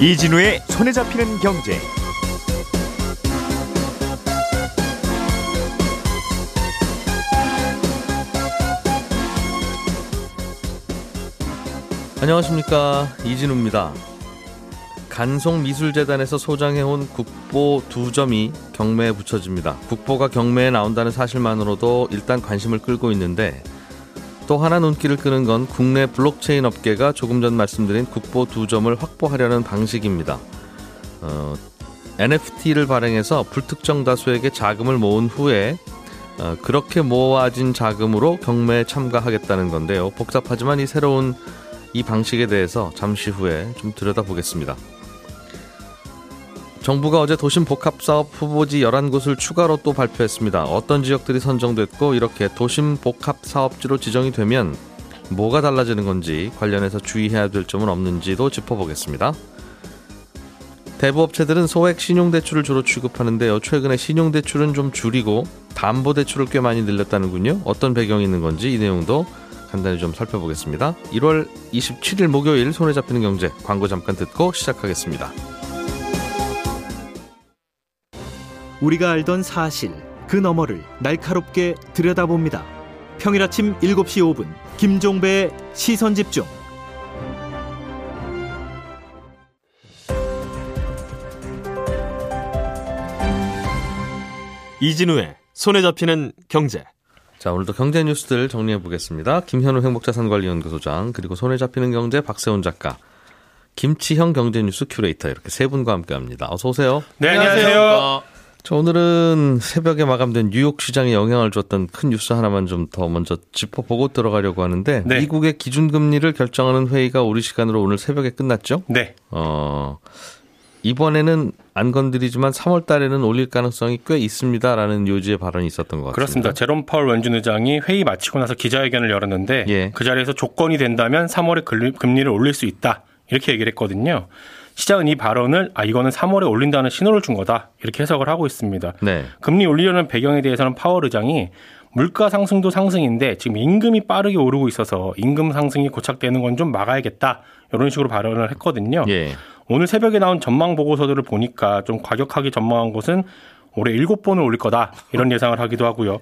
이진우의 손에 잡히는 경제. 안녕하십니까, 이진우입니다. 간송미술재단에서 소장해온 국보 두 점이 경매에 붙여집니다. 국보가 경매에 나온다는 사실만으로도 일단 관심을 끌고 있는데, 또 하나 눈길을 끄는 건 국내 블록체인 업계가 조금 전 말씀드린 국보 두 점을 확보하려는 방식입니다. NFT를 발행해서 불특정 다수에게 자금을 모은 후에 그렇게 모아진 자금으로 경매에 참가하겠다는 건데요. 복잡하지만 이 새로운 이 방식에 대해서 잠시 후에 좀 들여다보겠습니다. 정부가 어제 도심복합사업 후보지 11곳을 추가로 또 발표했습니다. 어떤 지역들이 선정됐고 이렇게 도심복합사업지로 지정이 되면 뭐가 달라지는 건지, 관련해서 주의해야 될 점은 없는지도 짚어보겠습니다. 대부업체들은 소액 신용대출을 주로 취급하는데요. 최근에 신용대출은 좀 줄이고 담보대출을 꽤 많이 늘렸다는군요. 어떤 배경이 있는 건지 이 내용도 간단히 좀 살펴보겠습니다. 1월 27일 목요일 손에 잡히는 경제, 광고 잠깐 듣고 시작하겠습니다. 우리가 알던 사실, 그 너머를 날카롭게 들여다봅니다. 평일 아침 7시 5분 김종배의 시선집중. 이진우의 손에 잡히는 경제. 자, 오늘도 경제 뉴스들 정리해보겠습니다. 김현우 행복자산관리연구소장, 그리고 손에 잡히는 경제 박세훈 작가, 김치형 경제뉴스 큐레이터, 이렇게 세 분과 함께합니다. 어서 오세요. 네, 안녕하세요. 자, 오늘은 새벽에 마감된 뉴욕 시장에 영향을 줬던 큰 뉴스 하나만 좀 더 먼저 짚어보고 들어가려고 하는데, 네. 미국의 기준금리를 결정하는 회의가 우리 시간으로 오늘 새벽에 끝났죠? 네. 이번에는 안 건드리지만 3월 달에는 올릴 가능성이 꽤 있습니다라는 요지의 발언이 있었던 것 같습니다. 그렇습니다. 제롬 파월 원준 의장이 회의 마치고 나서 기자회견을 열었는데, 예. 그 자리에서 조건이 된다면 3월에 금리를 올릴 수 있다, 이렇게 얘기를 했거든요. 시장은 이 발언을 이거는 3월에 올린다는 신호를 준 거다, 이렇게 해석을 하고 있습니다. 네. 금리 올리려는 배경에 대해서는 파월 의장이 물가 상승도 상승인데 지금 임금이 빠르게 오르고 있어서 임금 상승이 고착되는 건 좀 막아야겠다, 이런 식으로 발언을 했거든요. 예. 오늘 새벽에 나온 전망 보고서들을 보니까 좀 과격하게 전망한 것은 올해 7번을 올릴 거다, 이런 예상을 하기도 하고요.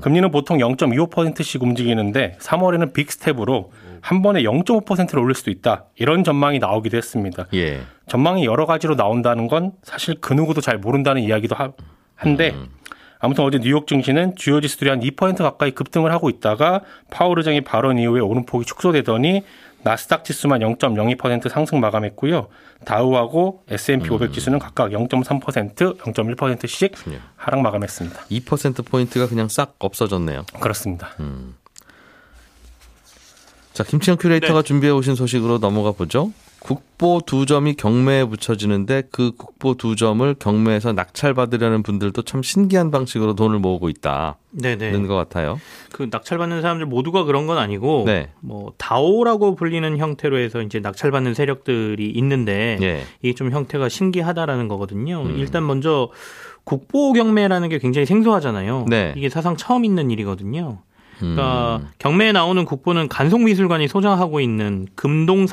금리는 보통 0.25%씩 움직이는데 3월에는 빅스텝으로 한 번에 0.5%를 올릴 수도 있다, 이런 전망이 나오기도 했습니다. 예. 전망이 여러 가지로 나온다는 건 사실 그 누구도 잘 모른다는 이야기도 한데, 아무튼 어제 뉴욕 증시는 주요 지수들이 한 2% 가까이 급등을 하고 있다가 파월 의장의 발언 이후에 오름폭이 축소되더니 나스닥 지수만 0.02% 상승 마감했고요. 다우하고 S&P500 지수는 각각 0.3%, 0.1%씩 하락 마감했습니다. 2%포인트가 그냥 싹 없어졌네요. 그렇습니다. 자, 김치형 큐레이터가, 네. 준비해 오신 소식으로 넘어가 보죠. 국보 두 점이 경매에 붙여지는데 그 국보 두 점을 경매에서 낙찰받으려는 분들도 참 신기한 방식으로 돈을 모으고 있다는, 네네. 것 같아요. 그 낙찰받는 사람들 모두가 그런 건 아니고, 네. 뭐 다오라고 불리는 형태로 해서 이제 낙찰받는 세력들이 있는데, 네. 이게 좀 형태가 신기하다라는 거거든요. 일단 먼저 국보 경매라는 게 굉장히 생소하잖아요. 네. 이게 사상 처음 있는 일이거든요. 그러니까 경매에 나오는 국보는 간송미술관이 소장하고 있는 금동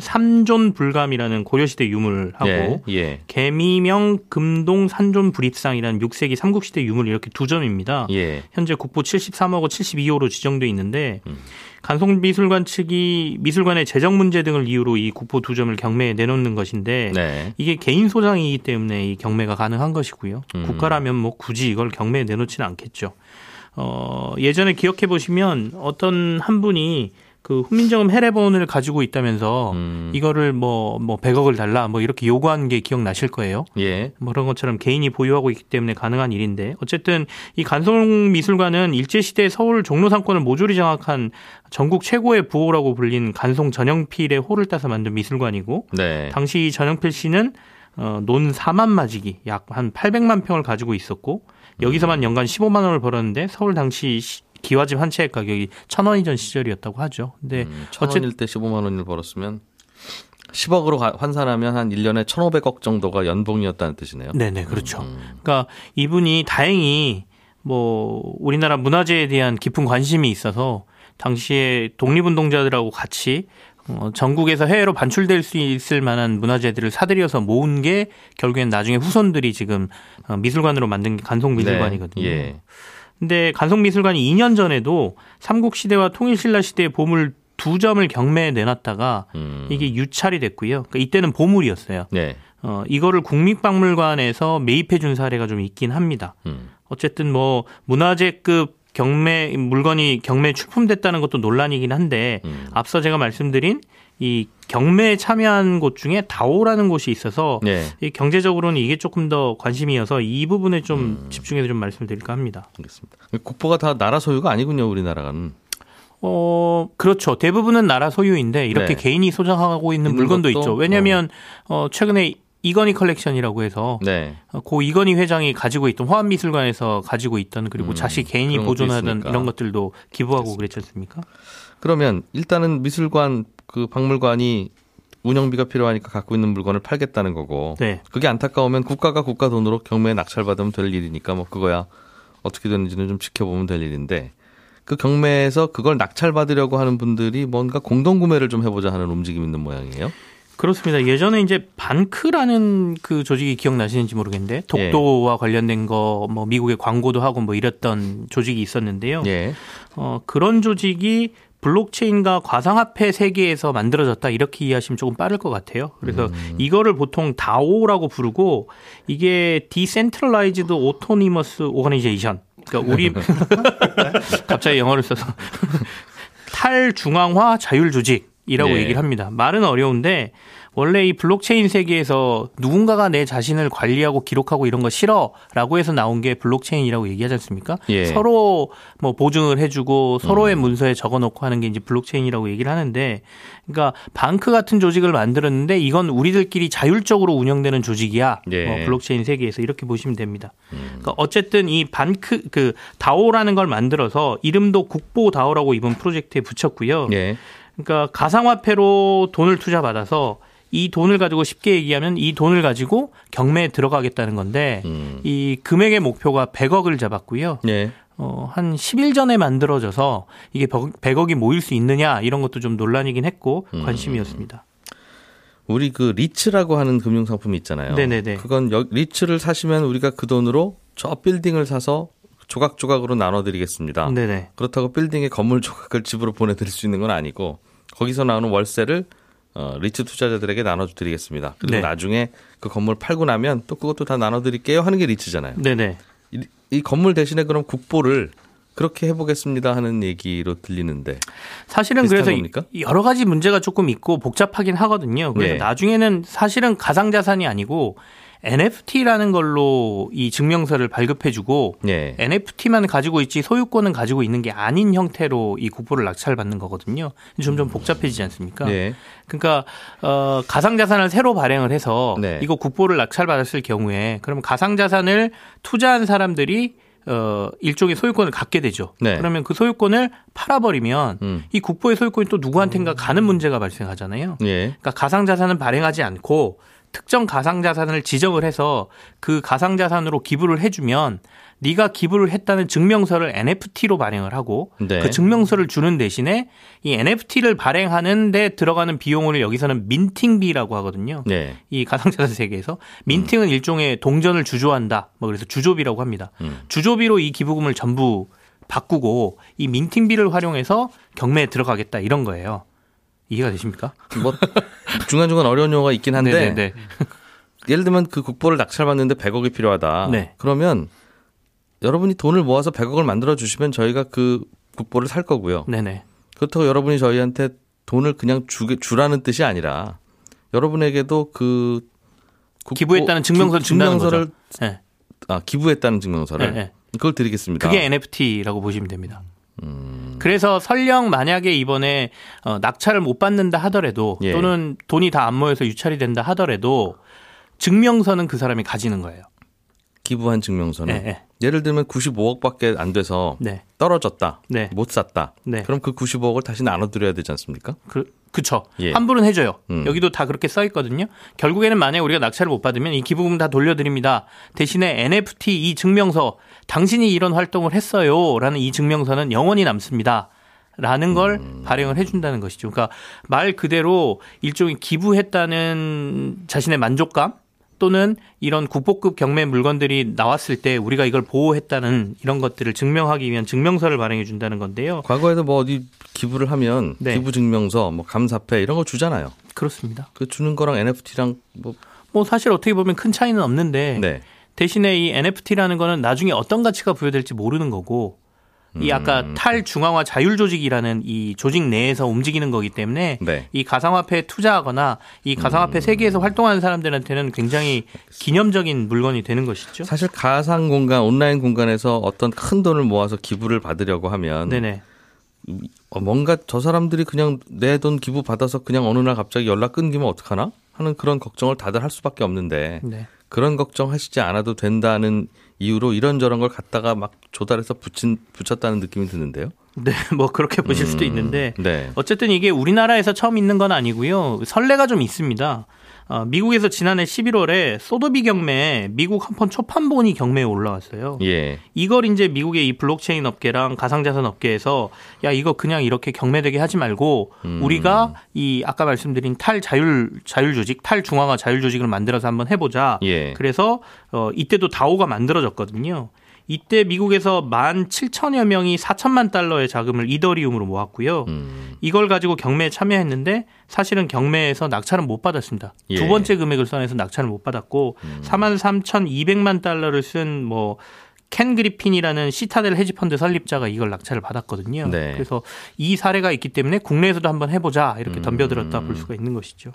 삼존불감이라는 고려시대 유물하고, 예, 예. 개미명 금동 산존불입상이라는 6세기 삼국시대 유물, 이렇게 두 점입니다. 예. 현재 국보 73호고 72호로 지정돼 있는데, 간송미술관 측이 미술관의 재정 문제 등을 이유로 이 국보 두 점을 경매에 내놓는 것인데, 네. 이게 개인 소장이기 때문에 이 경매가 가능한 것이고요. 국가라면 뭐 굳이 이걸 경매에 내놓지는 않겠죠. 예전에 기억해 보시면 어떤 한 분이 그 훈민정음 해례본을 가지고 있다면서 이거를 뭐 100억을 달라 뭐 이렇게 요구한 게 기억나실 거예요. 예. 뭐 그런 것처럼 개인이 보유하고 있기 때문에 가능한 일인데, 어쨌든 이 간송미술관은 일제시대 서울 종로상권을 모조리 장악한 전국 최고의 부호라고 불린 간송 전형필의 호를 따서 만든 미술관이고, 네. 당시 전형필 씨는 논 4만 마지기 약 한 800만 평을 가지고 있었고, 여기서만 연간 15만 원을 벌었는데 서울 당시 기와집 한 채의 가격이 1,000원이 전 시절이었다고 하죠. 근데 1,000원일 때 15만 원을 벌었으면 10억으로 환산하면 한 1년에 1,500억 정도가 연봉이었다는 뜻이네요. 네네, 그렇죠. 그러니까 이분이 다행히 뭐 우리나라 문화재에 대한 깊은 관심이 있어서 당시에 독립운동자들하고 같이 전국에서 해외로 반출될 수 있을 만한 문화재들을 사들여서 모은 게 결국엔 나중에 후손들이 지금 미술관으로 만든 게 간송미술관이거든요. 네. 근데 간송미술관이 2년 전에도 삼국시대와 통일신라시대의 보물 두 점을 경매에 내놨다가 이게 유찰이 됐고요. 그러니까 이때는 보물이었어요. 네. 이거를 국립박물관에서 매입해 준 사례가 좀 있긴 합니다. 어쨌든 뭐 문화재급 경매 물건이 경매에 출품됐다는 것도 논란이긴 한데 앞서 제가 말씀드린 이 경매에 참여한 곳 중에 다오라는 곳이 있어서 네. 이 경제적으로는 이게 조금 더 관심이어서 이 부분에 좀 집중해서 좀 말씀드릴까 합니다. 알겠습니다. 국보가 다 나라 소유가 아니군요, 우리나라는. 그렇죠. 대부분은 나라 소유인데 이렇게 네. 개인이 소장하고 있는 물건도 것도? 있죠. 왜냐하면 최근에 이건희 컬렉션이라고 해서 네. 고 이건희 회장이 가지고 있던 화암미술관에서 가지고 있던 그리고 자식 개인이 보존하던 이런 것들도 기부하고 그랬지 않습니까? 그러면 일단은 미술관 그 박물관이 운영비가 필요하니까 갖고 있는 물건을 팔겠다는 거고 네. 그게 안타까우면 국가가 국가 돈으로 경매에 낙찰받으면 될 일이니까 뭐 그거야 어떻게 되는지는 좀 지켜보면 될 일인데 그 경매에서 그걸 낙찰받으려고 하는 분들이 뭔가 공동구매를 좀 해보자 하는 움직임이 있는 모양이에요. 그렇습니다. 예전에 이제 반크라는 그 조직이 기억나시는지 모르겠는데 독도와 예. 관련된 거 뭐 미국에 광고도 하고 뭐 이랬던 조직이 있었는데요. 예. 그런 조직이 블록체인과 과상화폐 세계에서 만들어졌다 이렇게 이해하시면 조금 빠를 것 같아요. 그래서 이거를 보통 다오라고 부르고 이게 디센트럴라이즈드 오토니머스 오가니제이션. 그러니까 우리 갑자기 영어를 써서 탈중앙화 자율조직. 이라고 네. 얘기를 합니다. 말은 어려운데 원래 이 블록체인 세계에서 누군가가 내 자신을 관리하고 기록하고 이런 거 싫어라고 해서 나온 게 블록체인이라고 얘기하지 않습니까? 예. 서로 뭐 보증을 해주고 서로의 문서에 적어놓고 하는 게 이제 블록체인이라고 얘기를 하는데, 그러니까 방크 같은 조직을 만들었는데 이건 우리들끼리 자율적으로 운영되는 조직이야. 예. 블록체인 세계에서 이렇게 보시면 됩니다. 그러니까 어쨌든 이 반크 그 다오라는 걸 만들어서 이름도 국보 다오라고 이번 프로젝트에 붙였고요. 예. 그러니까 가상화폐로 돈을 투자받아서 이 돈을 가지고 쉽게 얘기하면 이 돈을 가지고 경매에 들어가겠다는 건데 이 금액의 목표가 100억을 잡았고요. 네. 한 10일 전에 만들어져서 이게 100억이 모일 수 있느냐 이런 것도 좀 논란이긴 했고 관심이었습니다. 우리 그 리츠라고 하는 금융상품이 있잖아요. 네네네. 그건 리츠를 사시면 우리가 그 돈으로 저 빌딩을 사서 조각조각으로 나눠드리겠습니다. 네네. 그렇다고 빌딩의 건물 조각을 집으로 보내드릴 수 있는 건 아니고 거기서 나오는 월세를 리츠 투자자들에게 나눠드리겠습니다. 그리고 네. 나중에 그 건물 팔고 나면 또 그것도 다 나눠드릴게요 하는 게 리츠잖아요. 네네. 이 건물 대신에 그럼 국보를 그렇게 해보겠습니다 하는 얘기로 들리는데 사실은 그래서 겁니까? 여러 가지 문제가 조금 있고 복잡하긴 하거든요. 그래서 네. 나중에는 사실은 가상자산이 아니고 NFT라는 걸로 이 증명서를 발급해주고 예. NFT만 가지고 있지 소유권은 가지고 있는 게 아닌 형태로 이 국보를 낙찰받는 거거든요. 점점 복잡해지지 않습니까? 예. 그러니까 가상자산을 새로 발행을 해서 네. 이거 국보를 낙찰받았을 경우에 그러면 가상자산을 투자한 사람들이 일종의 소유권을 갖게 되죠. 네. 그러면 그 소유권을 팔아버리면 이 국보의 소유권이 또 누구한테인가 가는 문제가 발생하잖아요. 예. 그러니까 가상자산은 발행하지 않고 특정 가상자산을 지정을 해서 그 가상자산으로 기부를 해주면 네가 기부를 했다는 증명서를 NFT로 발행을 하고 네. 그 증명서를 주는 대신에 이 NFT를 발행하는 데 들어가는 비용을 여기서는 민팅비라고 하거든요. 네. 이 가상자산 세계에서. 민팅은 일종의 동전을 주조한다. 뭐 그래서 주조비라고 합니다. 주조비로 이 기부금을 전부 바꾸고 이 민팅비를 활용해서 경매에 들어가겠다 이런 거예요. 이해가 되십니까? 뭐 중간중간 어려운 용어가 있긴 한데 네네네. 예를 들면 그 국보를 낙찰받는데 100억이 필요하다. 네. 그러면 여러분이 돈을 모아서 100억을 만들어주시면 저희가 그 국보를 살 거고요. 네네. 그렇다고 여러분이 저희한테 돈을 그냥 주라는 뜻이 아니라 여러분에게도 그 기부했다는 증명서를 준다는 거죠. 네. 아, 기부했다는 증명서를. 네네. 그걸 드리겠습니다. 그게 NFT라고 보시면 됩니다. 그래서 설령 만약에 이번에 낙찰을 못 받는다 하더라도 예. 또는 돈이 다 안 모여서 유찰이 된다 하더라도 증명서는 그 사람이 가지는 거예요. 기부한 증명서는. 예. 예를 들면 95억밖에 안 돼서 네. 떨어졌다. 네. 못 샀다. 네. 그럼 그 95억을 다시 나눠드려야 되지 않습니까? 그렇죠. 예. 환불은 해줘요. 여기도 다 그렇게 써 있거든요. 결국에는 만약에 우리가 낙찰을 못 받으면 이 기부금 다 돌려드립니다. 대신에 NFT 이 증명서, 당신이 이런 활동을 했어요라는 이 증명서는 영원히 남습니다. 라는 걸 발행을 해준다는 것이죠. 그러니까 말 그대로 일종의 기부했다는 자신의 만족감 또는 이런 국보급 경매 물건들이 나왔을 때 우리가 이걸 보호했다는 이런 것들을 증명하기 위한 증명서를 발행해 준다는 건데요. 과거에도 뭐 어디 기부를 하면 네. 기부 증명서, 뭐 감사패 이런 거 주잖아요. 그렇습니다. 그 주는 거랑 NFT랑 뭐 사실 어떻게 보면 큰 차이는 없는데 네. 대신에 이 NFT라는 거는 나중에 어떤 가치가 부여될지 모르는 거고 이 아까 탈중앙화 자율조직이라는 이 조직 내에서 움직이는 거기 때문에 네. 이 가상화폐에 투자하거나 이 가상화폐 세계에서 활동하는 사람들한테는 굉장히 기념적인 물건이 되는 것이죠. 사실 가상 공간, 온라인 공간에서 어떤 큰 돈을 모아서 기부를 받으려고 하면 네네. 뭔가 저 사람들이 그냥 내 돈 기부 받아서 그냥 어느 날 갑자기 연락 끊기면 어떡하나 하는 그런 걱정을 다들 할 수밖에 없는데 네. 그런 걱정하시지 않아도 된다는 이유로 이런저런 걸 갖다가 막 조달해서 붙였다는 느낌이 드는데요. 네, 뭐 그렇게 보실 수도 있는데 네. 어쨌든 이게 우리나라에서 처음 있는 건 아니고요. 선례가 좀 있습니다. 미국에서 지난해 11월에 소더비 경매에 미국 한 번 초판본이 경매에 올라왔어요. 예. 이걸 이제 미국의 이 블록체인 업계랑 가상자산 업계에서 야 이거 그냥 이렇게 경매되게 하지 말고 우리가 이 아까 말씀드린 탈자율조직, 탈중앙화 자율조직을 만들어서 한번 해보자. 예. 그래서 이때도 다오가 만들어졌거든요. 이때 미국에서 17,000여 명이 4천만 달러의 자금을 이더리움으로 모았고요. 이걸 가지고 경매에 참여했는데 사실은 경매에서 낙찰은 못 받았습니다. 예. 두 번째 금액을 써내서 낙찰을 못 받았고 43,200만 달러를 쓴 켄 그리핀이라는 시타델 헤지펀드 설립자가 이걸 낙찰을 받았거든요. 네. 그래서 이 사례가 있기 때문에 국내에서도 한번 해보자 이렇게 덤벼들었다 볼 수가 있는 것이죠.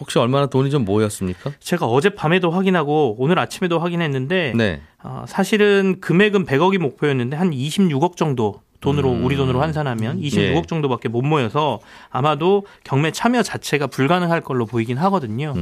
혹시 얼마나 돈이 좀 모였습니까? 제가 어젯밤에도 확인하고 오늘 아침에도 확인했는데 네. 사실은 금액은 100억이 목표였는데 한 26억 정도 돈으로 우리 돈으로 환산하면 26억 예. 정도밖에 못 모여서 아마도 경매 참여 자체가 불가능할 걸로 보이긴 하거든요.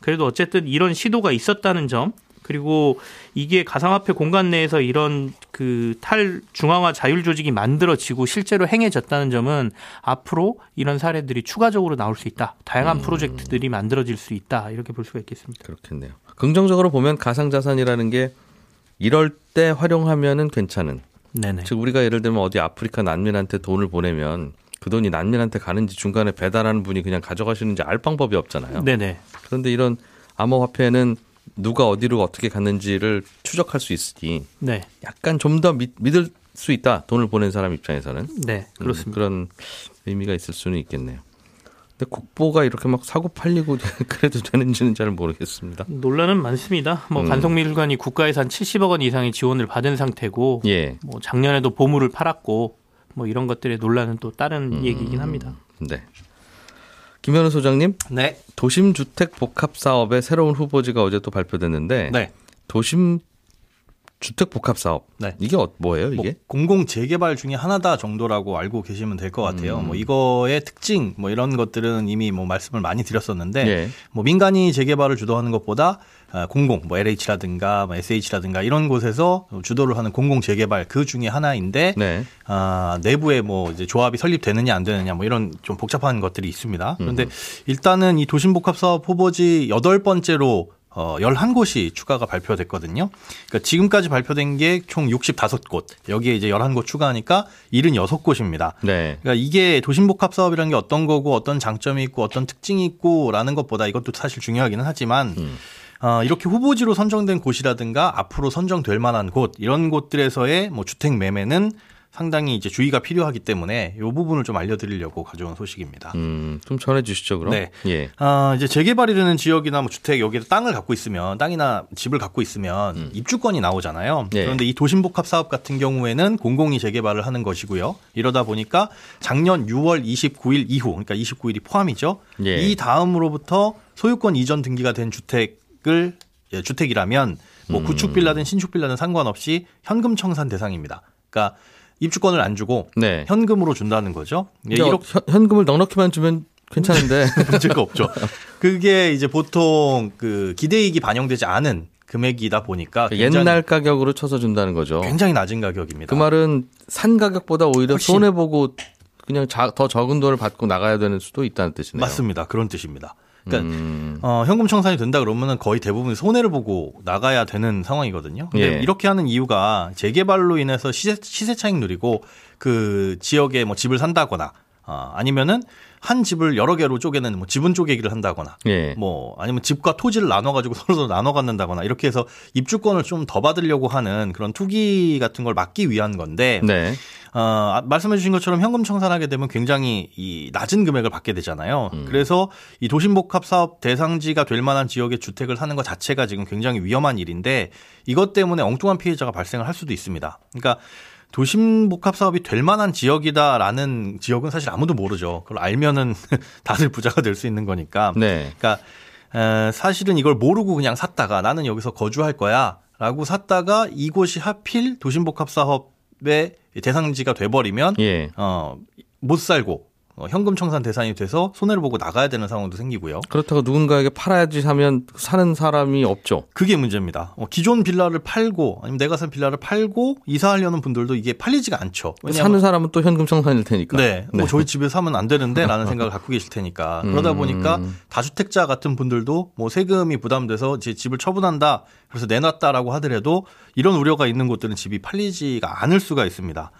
그래도 어쨌든 이런 시도가 있었다는 점 그리고 이게 가상화폐 공간 내에서 이런 그 탈중앙화 자율조직이 만들어지고 실제로 행해졌다는 점은 앞으로 이런 사례들이 추가적으로 나올 수 있다. 다양한 프로젝트들이 만들어질 수 있다. 이렇게 볼 수가 있겠습니다. 그렇겠네요. 긍정적으로 보면 가상자산이라는 게 이럴 때 활용하면은 괜찮은. 네네. 즉 우리가 예를 들면 어디 아프리카 난민한테 돈을 보내면 그 돈이 난민한테 가는지 중간에 배달하는 분이 그냥 가져가시는지 알 방법이 없잖아요. 네네. 그런데 이런 암호화폐는 누가 어디로 어떻게 갔는지를 추적할 수 있으니 네. 약간 좀 더 믿을 수 있다. 돈을 보낸 사람 입장에서는. 네, 그렇습니다. 그런 의미가 있을 수는 있겠네요. 근데 국보가 이렇게 막 사고 팔리고 그래도 되는지는 잘 모르겠습니다. 논란은 많습니다. 간송미술관이 국가에서 한 70억 원 이상의 지원을 받은 상태고 예. 작년에도 보물을 팔았고 이런 것들의 논란은 또 다른 얘기이긴 합니다. 네. 김현우 소장님, 네. 도심 주택 복합 사업의 새로운 후보지가 어제 또 발표됐는데, 네. 도심 주택 복합 사업 네. 이게 뭐예요? 이게 공공 재개발 중에 하나다 정도라고 알고 계시면 될 것 같아요. 이거의 특징, 이런 것들은 이미 말씀을 많이 드렸었는데, 예. 민간이 재개발을 주도하는 것보다 공공, LH라든가 SH라든가 이런 곳에서 주도를 하는 공공 재개발 그 중에 하나인데 네. 내부에 이제 조합이 설립되느냐 안 되느냐 이런 좀 복잡한 것들이 있습니다. 그런데 일단은 이 도심복합사업 후보지 8번째로 11곳이 추가가 발표됐거든요. 그러니까 지금까지 발표된 게 총 65곳. 여기에 이제 11곳 추가하니까 76곳입니다. 네. 그러니까 이게 도심복합 사업이라는 게 어떤 거고 어떤 장점이 있고 어떤 특징이 있고라는 것보다 이것도 사실 중요하기는 하지만 이렇게 후보지로 선정된 곳이라든가 앞으로 선정될 만한 곳 이런 곳들에서의 주택 매매는 상당히 이제 주의가 필요하기 때문에 이 부분을 좀 알려드리려고 가져온 소식입니다. 좀 전해주시죠, 그럼. 네. 예. 이제 재개발이 되는 지역이나 주택 여기에 땅을 갖고 있으면 땅이나 집을 갖고 있으면 입주권이 나오잖아요. 예. 그런데 이 도심복합 사업 같은 경우에는 공공이 재개발을 하는 것이고요. 이러다 보니까 작년 6월 29일 이후, 그러니까 29일이 포함이죠. 예. 이 다음으로부터 소유권 이전 등기가 된 주택이라면 구축 빌라든 신축 빌라든 상관없이 현금 청산 대상입니다. 그러니까 입주권을 안 주고 네. 현금으로 준다는 거죠. 현금을 넉넉히만 주면 괜찮은데 문제가 없죠. 그게 이제 보통 그 기대이익이 반영되지 않은 금액이다 보니까 옛날 가격으로 쳐서 준다는 거죠. 굉장히 낮은 가격입니다. 그 말은 산 가격보다 오히려 손해보고 그냥 더 적은 돈을 받고 나가야 되는 수도 있다는 뜻이네요. 맞습니다. 그런 뜻입니다. 그러니까 현금 청산이 된다 그러면은 거의 대부분 손해를 보고 나가야 되는 상황이거든요. 근데 예. 이렇게 하는 이유가 재개발로 인해서 시세 차익 누리고 그 지역에 뭐 집을 산다거나 아니면은 한 집을 여러 개로 쪼개는 뭐 지분 쪼개기를 한다거나 예. 뭐 아니면 집과 토지를 나눠가지고 서로 나눠 갖는다거나 이렇게 해서 입주권을 좀 더 받으려고 하는 그런 투기 같은 걸 막기 위한 건데 네. 말씀해 주신 것처럼 현금 청산하게 되면 굉장히 이 낮은 금액을 받게 되잖아요. 그래서 이 도심복합사업 대상지가 될 만한 지역의 주택을 사는 것 자체가 지금 굉장히 위험한 일인데 이것 때문에 엉뚱한 피해자가 발생을 할 수도 있습니다. 그러니까 도심복합사업이 될 만한 지역이다라는 지역은 사실 아무도 모르죠. 그걸 알면은 다들 부자가 될 수 있는 거니까. 네. 그러니까 사실은 이걸 모르고 그냥 샀다가 나는 여기서 거주할 거야라고 샀다가 이곳이 하필 도심복합사업의 대상지가 돼버리면 예. 못 살고 현금 청산 대상이 돼서 손해를 보고 나가야 되는 상황도 생기고요. 그렇다고 누군가에게 팔아야지 하면 사는 사람이 없죠. 그게 문제입니다. 기존 빌라를 팔고 아니면 내가 산 빌라를 팔고 이사하려는 분들도 이게 팔리지가 않죠. 사는 사람은 또 현금 청산일 테니까. 네. 뭐 저희 집에 사면 안 되는데 라는 생각을 갖고 계실 테니까. 그러다 보니까 다주택자 같은 분들도 뭐 세금이 부담돼서 제 집을 처분한다. 그래서 내놨다라고 하더라도 이런 우려가 있는 곳들은 집이 팔리지가 않을 수가 있습니다.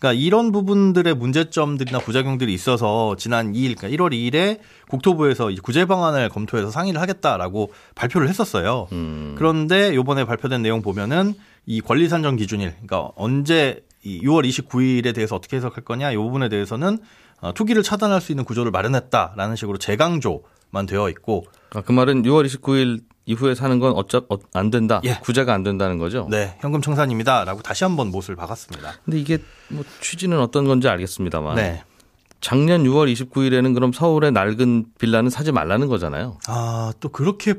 그러니까 이런 부분들의 문제점들이나 부작용들이 있어서 지난 2일, 그러니까 1월 2일에 국토부에서 구제 방안을 검토해서 상의를 하겠다라고 발표를 했었어요. 그런데 이번에 발표된 내용 보면은 이 권리 산정 기준일, 그러니까 언제 6월 29일에 대해서 어떻게 해석할 거냐 이 부분에 대해서는 투기를 차단할 수 있는 구조를 마련했다라는 식으로 재강조만 되어 있고. 그 말은 6월 29일 이후에 사는 건 안 된다. 예. 구제가 안 된다는 거죠. 네, 현금 청산입니다라고 다시 한번 못을 박았습니다. 근데 이게 뭐 취지는 어떤 건지 알겠습니다만. 네. 작년 6월 29일에는 그럼 서울의 낡은 빌라는 사지 말라는 거잖아요. 아, 또 그렇게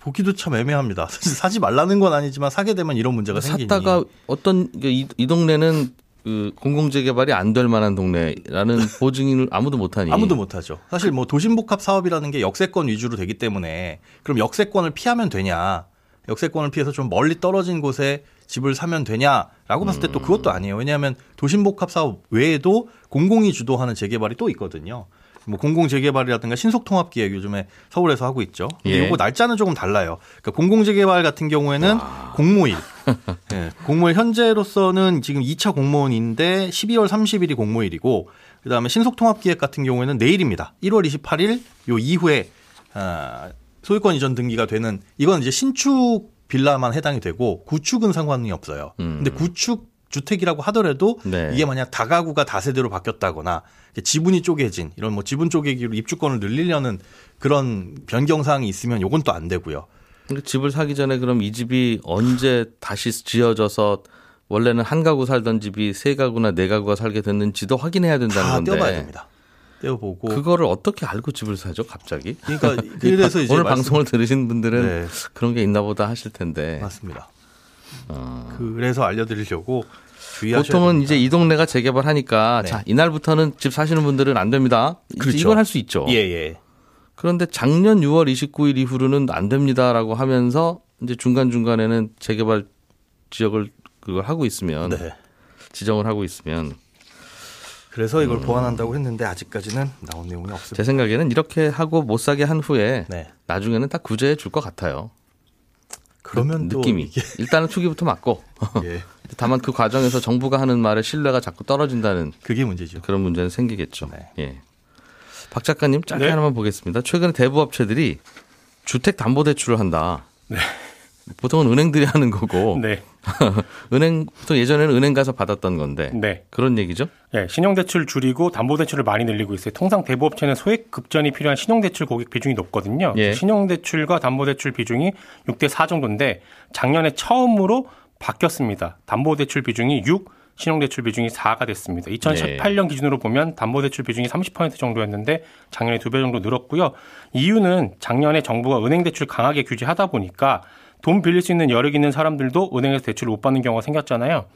보기도 참 애매합니다. 사실 사지 말라는 건 아니지만 사게 되면 이런 문제가 생기니. 샀다가 어떤 이 동네는 그 공공재개발이 안 될 만한 동네라는 보증을 아무도 못하니. 아무도 못하죠. 사실 뭐 도심복합 사업이라는 게 역세권 위주로 되기 때문에 그럼 역세권을 피하면 되냐. 역세권을 피해서 좀 멀리 떨어진 곳에 집을 사면 되냐라고 봤을 때 또 그것도 아니에요. 왜냐하면 도심복합 사업 외에도 공공이 주도하는 재개발이 또 있거든요. 뭐 공공재개발이라든가 신속통합기획 요즘에 서울에서 하고 있죠. 예. 이거 날짜는 조금 달라요. 그러니까 공공재개발 같은 경우에는 공모일. 네, 공모일 현재로서는 지금 2차 공모원인데 12월 30일이 공모일이고 그다음에 신속통합기획 같은 경우에는 내일입니다. 1월 28일 요 이후에 소유권 이전 등기가 되는 이건 이제 신축 빌라만 해당이 되고 구축은 상관이 없어요. 근데 구축 주택이라고 하더라도 네. 이게 만약 다가구가 다세대로 바뀌었다거나 지분이 쪼개진 이런 뭐 지분 쪼개기로 입주권을 늘리려는 그런 변경사항이 있으면 이건 또 안 되고요. 그러니까 집을 사기 전에 그럼 이 집이 언제 다시 지어져서 원래는 한 가구 살던 집이 세 가구나 네 가구가 살게 됐는지도 확인해야 된다는 건데. 다 떼어봐야 됩니다. 떼어보고. 그거를 어떻게 알고 집을 사죠 갑자기? 그러니까 그래서 이제 오늘 방송을 들으신 분들은 네. 그런 게 있나 보다 하실 텐데. 맞습니다. 그래서 알려드리려고 주의하셔야 보통은 됩니다. 이제 이 동네가 재개발하니까 네. 자, 이날부터는 집 사시는 분들은 안 됩니다. 그렇죠. 이건 할 수 있죠. 예. 그런데 작년 6월 29일 이후로는 안 됩니다라고 하면서 이제 중간중간에는 재개발 지역을 그걸 하고 있으면 네. 지정을 하고 있으면 그래서 이걸 보완한다고 했는데 아직까지는 나온 내용이 없습니다. 제 생각에는 이렇게 하고 못 사게 한 후에 네. 나중에는 딱 구제해 줄 것 같아요. 그러면 느낌이 일단은 투기부터 맞고 예. 다만 그 과정에서 정부가 하는 말에 신뢰가 자꾸 떨어진다는 그게 문제죠. 그런 문제는 생기겠죠. 네. 예. 박 작가님 짧게 네. 하나만 보겠습니다. 최근에 대부업체들이 주택담보대출을 한다. 네. 보통은 은행들이 하는 거고 네. 은행 보통 예전에는 은행 가서 받았던 건데 네. 그런 얘기죠? 네, 신용대출 줄이고 담보대출을 많이 늘리고 있어요. 통상 대부업체는 소액 급전이 필요한 신용대출 고객 비중이 높거든요. 예. 신용대출과 담보대출 비중이 6대4 정도인데 작년에 처음으로 바뀌었습니다. 담보대출 비중이 6, 신용대출 비중이 4가 됐습니다. 2018년 기준으로 보면 담보대출 비중이 30% 정도였는데 작년에 2배 정도 늘었고요. 이유는 작년에 정부가 은행대출 강하게 규제하다 보니까 돈 빌릴 수 있는 여력 있는 사람들도 은행에서 대출을 못 받는 경우가 생겼잖아요.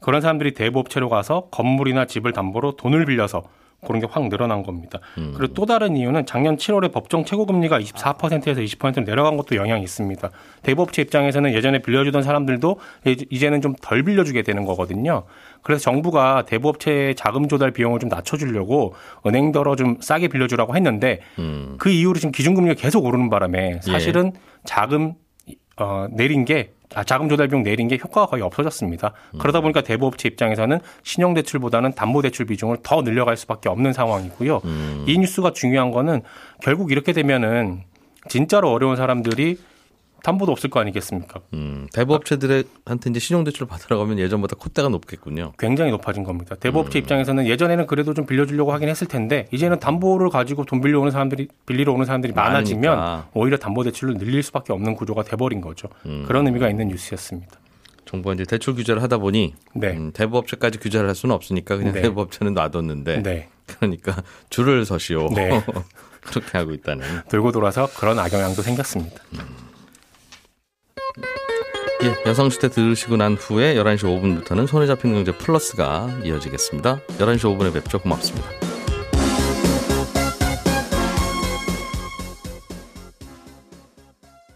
그런 사람들이 대부업체로 가서 건물이나 집을 담보로 돈을 빌려서 그런 게 확 늘어난 겁니다. 그리고 또 다른 이유는 작년 7월에 법정 최고금리가 24%에서 20%로 내려간 것도 영향이 있습니다. 대부업체 입장에서는 예전에 빌려주던 사람들도 이제는 좀 덜 빌려주게 되는 거거든요. 그래서 정부가 대부업체의 자금 조달 비용을 좀 낮춰주려고 은행더러 좀 싸게 빌려주라고 했는데 그 이후로 지금 기준금리가 계속 오르는 바람에 사실은 자금 조달 비용 내린 게 효과가 거의 없어졌습니다. 그러다 보니까 대부업체 입장에서는 신용대출보다는 담보대출 비중을 더 늘려갈 수밖에 없는 상황이고요. 이 뉴스가 중요한 거는 결국 이렇게 되면은 진짜로 어려운 사람들이 담보도 없을 거 아니겠습니까? 대부업체들한테 이제 신용대출을 받으러 가면 예전보다 콧대가 높겠군요. 굉장히 높아진 겁니다. 대부업체 입장에서는 예전에는 그래도 좀 빌려주려고 하긴 했을 텐데 이제는 담보를 가지고 돈 빌리러 오는 사람들이 많아지면 많으니까. 오히려 담보대출로 늘릴 수밖에 없는 구조가 돼버린 거죠. 그런 의미가 있는 뉴스였습니다. 정부가 이제 대출 규제를 하다 보니 대부업체까지 규제를 할 수는 없으니까 그냥 대부업체는 놔뒀는데 그러니까 줄을 서시오. 그렇게 하고 있다는. 돌고 돌아서 그런 악영향도 생겼습니다. 예, 여성시대 들으시고 난 후에 11시 5분부터는 손에 잡히는 경제 플러스가 이어지겠습니다. 11시 5분에 뵙죠. 고맙습니다.